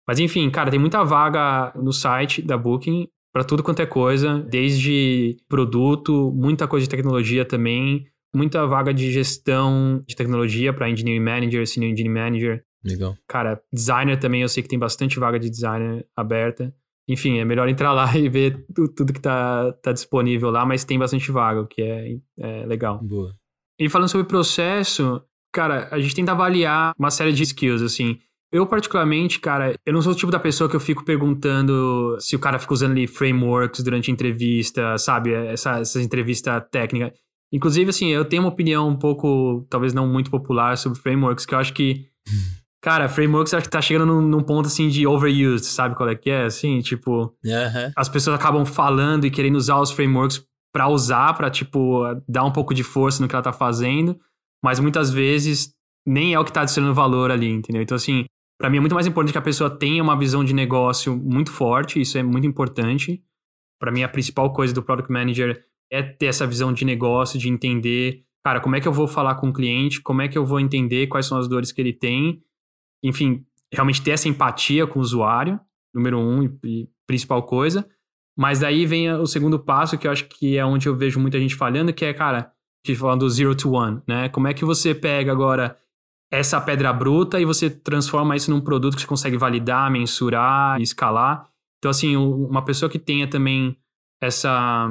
Mas, enfim, cara, tem muita vaga no site da Booking pra tudo quanto é coisa. Desde produto, muita coisa de tecnologia também. Muita vaga de gestão de tecnologia para Engineering Manager, Senior Engineering Manager. Legal. Cara, designer também, eu sei que tem bastante vaga de designer aberta. enfim, é melhor entrar lá e ver tudo que tá disponível lá, mas tem bastante vaga, o que é legal. Boa. E falando sobre processo, cara, a gente tenta avaliar uma série de skills, assim. Eu, particularmente, cara, eu não sou o tipo da pessoa que eu fico perguntando se o cara fica usando ali frameworks durante a entrevista, sabe? Essa entrevista técnica. Inclusive, assim, eu tenho uma opinião um pouco, talvez não muito popular, sobre frameworks, que eu acho que... Cara, frameworks acho que tá chegando num ponto, assim, de overused, sabe qual é que é? Assim, tipo... Uh-huh. As pessoas acabam falando e querendo usar os frameworks pra usar, pra, tipo, dar um pouco de força no que ela tá fazendo, mas muitas vezes nem é o que tá adicionando valor ali, entendeu? Então, assim... Para mim é muito mais importante que a pessoa tenha uma visão de negócio muito forte, isso é muito importante. Para mim a principal coisa do Product Manager é ter essa visão de negócio, de entender, cara, como é que eu vou falar com o cliente, como é que eu vou entender quais são as dores que ele tem, enfim, realmente ter essa empatia com o usuário, número um e principal coisa. Mas daí vem o segundo passo, que eu acho que é onde eu vejo muita gente falhando, que é, cara, a gente falando do zero to one, né? Como é que você pega agora essa pedra bruta e você transforma isso num produto que você consegue validar, mensurar e escalar. Então, assim, uma pessoa que tenha também essa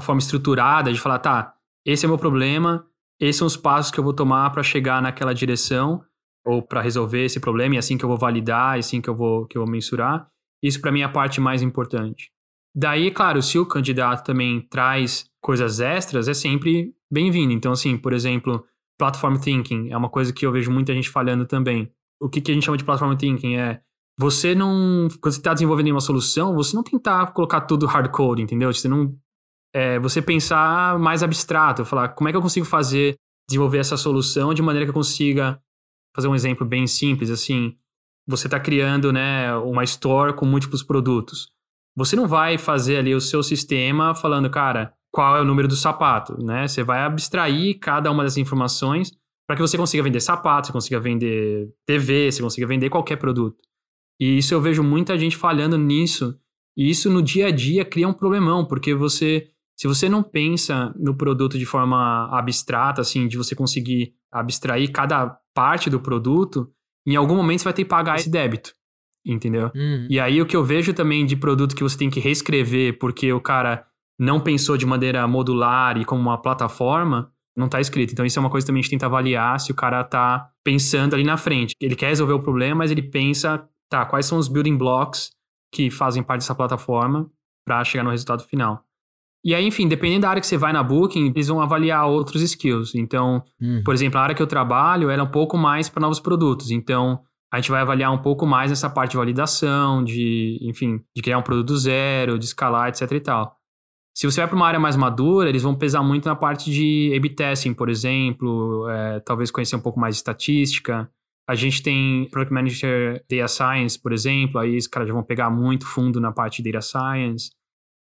forma estruturada de falar, tá, esse é o meu problema, esses são os passos que eu vou tomar para chegar naquela direção ou para resolver esse problema, e assim que eu vou validar, e assim que eu vou mensurar. Isso, para mim, é a parte mais importante. Daí, claro, se o candidato também traz coisas extras, é sempre bem-vindo. Então, assim, por exemplo... Platform Thinking é uma coisa que eu vejo muita gente falhando também. O que a gente chama de Platform Thinking é você não... Quando você está desenvolvendo uma solução, você não tentar colocar tudo hard code, entendeu? Você não... você pensar mais abstrato, falar como é que eu consigo desenvolver essa solução de maneira que eu consiga... Fazer um exemplo bem simples, assim, você está criando, né, uma store com múltiplos produtos. Você não vai fazer ali o seu sistema falando, cara... Qual é o número do sapato, né? Você vai abstrair cada uma dessas informações para que você consiga vender sapato, você consiga vender TV, você consiga vender qualquer produto. E isso eu vejo muita gente falhando nisso. E isso no dia a dia cria um problemão, porque se você não pensa no produto de forma abstrata, assim, de você conseguir abstrair cada parte do produto, em algum momento você vai ter que pagar esse débito, entendeu? E aí o que eu vejo também de produto que você tem que reescrever, porque o cara... não pensou de maneira modular e como uma plataforma, não está escrito. Então, isso é uma coisa que também a gente tenta avaliar se o cara está pensando ali na frente. Ele quer resolver o problema, mas ele pensa, tá, quais são os building blocks que fazem parte dessa plataforma para chegar no resultado final. E aí, enfim, dependendo da área que você vai na Booking, eles vão avaliar outros skills. Então, por exemplo, a área que eu trabalho era um pouco mais para novos produtos. Então, a gente vai avaliar um pouco mais nessa parte de validação, de, enfim, de criar um produto zero, de escalar, etc e tal. Se você vai para uma área mais madura, eles vão pesar muito na parte de A/B testing, por exemplo, talvez conhecer um pouco mais de estatística. A gente tem Product Manager Data Science, por exemplo, aí os caras já vão pegar muito fundo na parte de Data Science.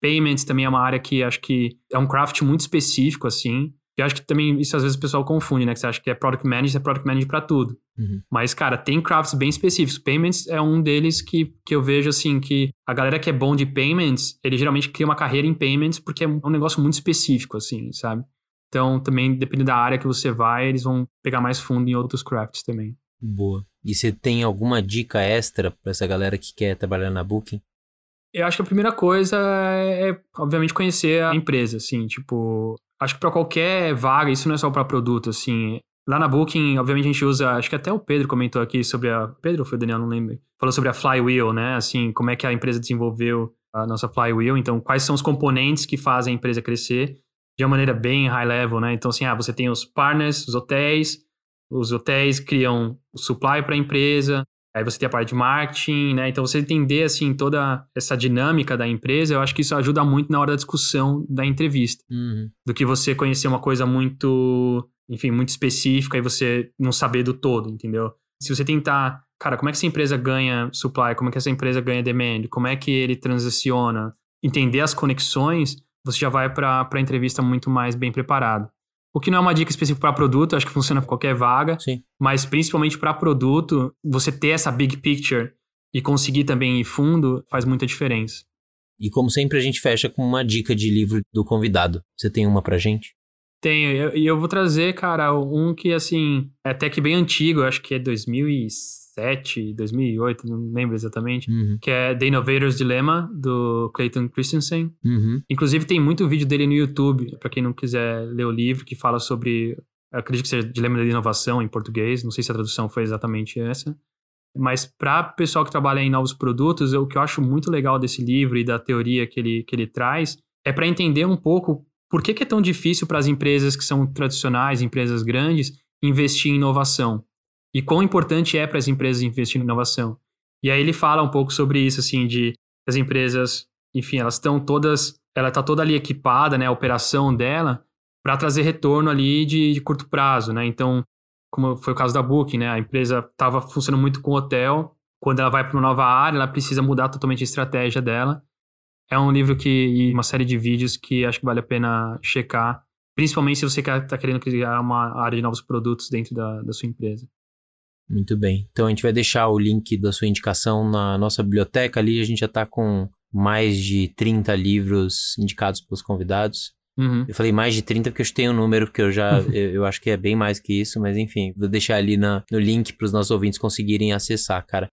Payments também é uma área que acho que é um craft muito específico, assim. E acho que também isso às vezes o pessoal confunde, né? Que você acha que é Product Manager para tudo. Uhum. Mas, cara, tem crafts bem específicos. Payments é um deles que eu vejo, assim, que a galera que é bom de Payments, ele geralmente cria uma carreira em Payments porque é um negócio muito específico, assim, sabe? Então, também, dependendo da área que você vai, eles vão pegar mais fundo em outros crafts também. Boa. E você tem alguma dica extra para essa galera que quer trabalhar na Booking? Eu acho que a primeira coisa é, obviamente, conhecer a empresa, assim, tipo... Acho que para qualquer vaga, isso não é só para produto, assim. Lá na Booking, obviamente, a gente usa... Acho que até o Pedro comentou aqui sobre a... Pedro ou foi o Daniel? Não lembro. Falou sobre a Flywheel, né? Assim, como é que a empresa desenvolveu a nossa Flywheel. Então, quais são os componentes que fazem a empresa crescer de uma maneira bem high level, né? Então, assim, você tem os partners, os hotéis. Os hotéis criam o supply para a empresa. Aí você tem a parte de marketing, né? Então, você entender, assim, toda essa dinâmica da empresa, eu acho que isso ajuda muito na hora da discussão da entrevista. Uhum. Do que você conhecer uma coisa muito, enfim, muito específica e você não saber do todo, entendeu? Se você tentar, cara, como é que essa empresa ganha supply? Como é que essa empresa ganha demand? Como é que ele transiciona? Entender as conexões, você já vai para a entrevista muito mais bem preparado. O que não é uma dica específica para produto, acho que funciona para qualquer vaga. Sim. Mas principalmente para produto, você ter essa big picture e conseguir também ir fundo faz muita diferença. E como sempre a gente fecha com uma dica de livro do convidado. Você tem uma pra gente? Tenho, e eu vou trazer, cara, um que assim, é até que bem antigo, acho que é 2006. 2007, 2008, não lembro exatamente, que é The Innovator's Dilemma, do Clayton Christensen. Inclusive, tem muito vídeo dele no YouTube, pra quem não quiser ler o livro, que fala sobre, acredito que seja Dilema da Inovação em português, não sei se a tradução foi exatamente essa. Mas para o pessoal que trabalha em novos produtos, o que eu acho muito legal desse livro e da teoria que ele traz é para entender um pouco por que é tão difícil para as empresas que são tradicionais, empresas grandes, investir em inovação. E quão importante é para as empresas investir em inovação. E aí ele fala um pouco sobre isso, assim, de as empresas, enfim, elas estão todas, ela está toda ali equipada, né, a operação dela, para trazer retorno ali de curto prazo, né? Então, como foi o caso da Booking, né? A empresa estava funcionando muito com hotel. Quando ela vai para uma nova área, ela precisa mudar totalmente a estratégia dela. É um livro e uma série de vídeos que acho que vale a pena checar, principalmente se você está querendo criar uma área de novos produtos dentro da sua empresa. Muito bem. Então, a gente vai deixar o link da sua indicação na nossa biblioteca ali. A gente já está com mais de 30 livros indicados pelos convidados. Eu falei mais de 30 porque eu chutei um número, porque eu acho que é bem mais que isso, mas enfim, vou deixar ali no link para os nossos ouvintes conseguirem acessar, cara.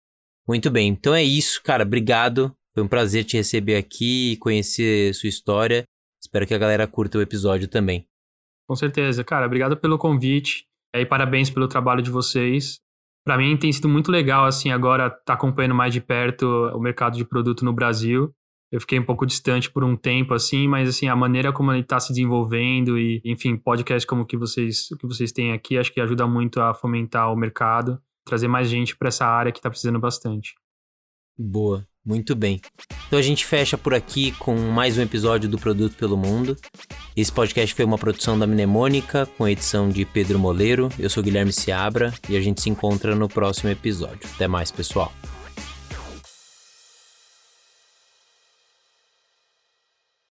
Muito bem, então é isso, cara, obrigado, foi um prazer te receber aqui e conhecer sua história, espero que a galera curta o episódio também. Com certeza, cara, obrigado pelo convite e parabéns pelo trabalho de vocês. Para mim tem sido muito legal, assim, agora tá acompanhando mais de perto o mercado de produto no Brasil. Eu fiquei um pouco distante por um tempo, assim, mas, assim, a maneira como ele está se desenvolvendo e, enfim, podcast como o que vocês têm aqui, acho que ajuda muito a fomentar o mercado, trazer mais gente para essa área que está precisando bastante. Boa, muito bem. Então a gente fecha por aqui com mais um episódio do Produto pelo Mundo. Esse podcast foi uma produção da Mnemônica, com edição de Pedro Moleiro. Eu sou Guilherme Seabra e a gente se encontra no próximo episódio. Até mais, pessoal.